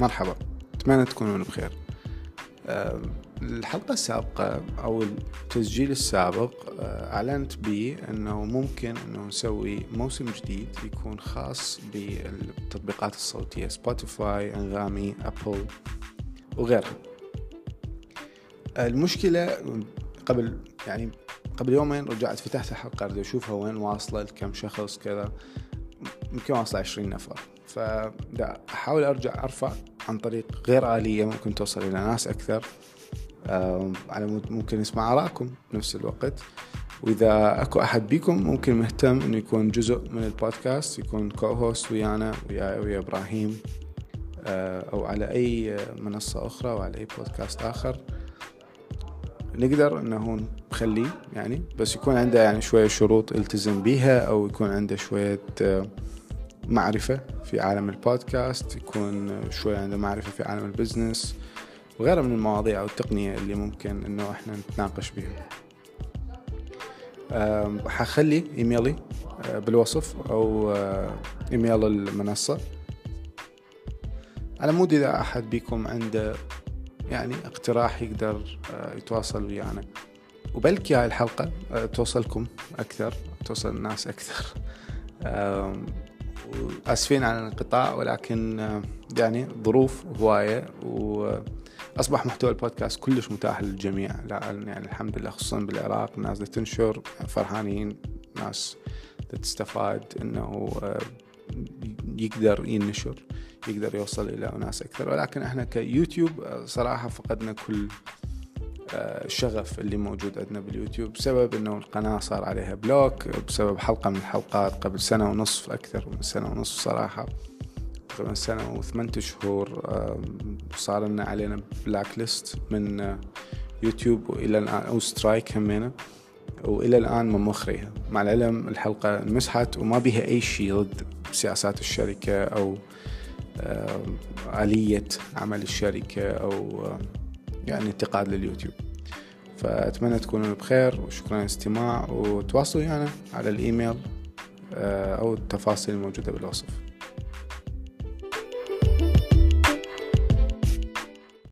مرحبا، أتمنى تكونون بخير. الحلقة السابقة أو التسجيل السابق أعلنت به أنه ممكن أنه نسوي موسم جديد يكون خاص بالتطبيقات الصوتية، سبوتيفاي، أنغامي، أبل وغيرها. المشكلة قبل يومين رجعت فتحت الحلقة أشوفها وين واصلة، لكم شخص كذا، يمكن واصلة 20 نفر. فدا أحاول أرجع أرفع عن طريق غير آلية ممكن توصل إلى ناس أكثر، على ممكن نسمع آراءكم بنفس الوقت. وإذا أكو أحد بيكم ممكن مهتم إنه يكون جزء من البودكاست، يكون كوهوست ويانا ويا إبراهيم، أو على أي منصة أخرى أو على أي بودكاست آخر، نقدر إنه نخليه بس يكون عنده شوية شروط التزم بيها، أو يكون عنده شوية معرفة في عالم البودكاست، يكون شوية عنده معرفة في عالم البزنس وغيرها من المواضيع أو التقنية اللي ممكن إنه إحنا نتناقش بها. حخلي إيميلي بالوصف أو إيميل المنصة، على مود إذا أحد بيكم عنده اقتراح يقدر يتواصل ويانا، وبلكي هاي الحلقة توصلكم أكثر، توصل الناس أكثر. آسفين على الانقطاع، ولكن ظروف هواية، وأصبح محتوى البودكاست كلش متاح للجميع. الحمد لله، خصوصا بالعراق الناس تنشر، فرحانين، ناس تستفاد إنه يقدر ينشر، يقدر يوصل إلى ناس أكثر. ولكن إحنا كيوتيوب صراحة فقدنا كل الشغف اللي موجود عندنا باليوتيوب، بسبب إنه القناة صار عليها بلوك، بسبب حلقة من الحلقات قبل 1.5 سنة، أكثر من 1.5 سنة صراحة، تقريبا 1 و8 شهور، صار لنا علينا بلاك ليست من يوتيوب وإلى الآن، أو سترايك همينا، وإلى الآن من مخرجها. مع العلم الحلقة مسحت وما بها أي شيء ضد سياسات الشركة أو آلية عمل الشركة أو انتقاد لليوتيوب. فأتمنى تكونوا بخير، وشكرا للاستماع، وتواصلوا على الإيميل أو التفاصيل الموجودة بالوصف.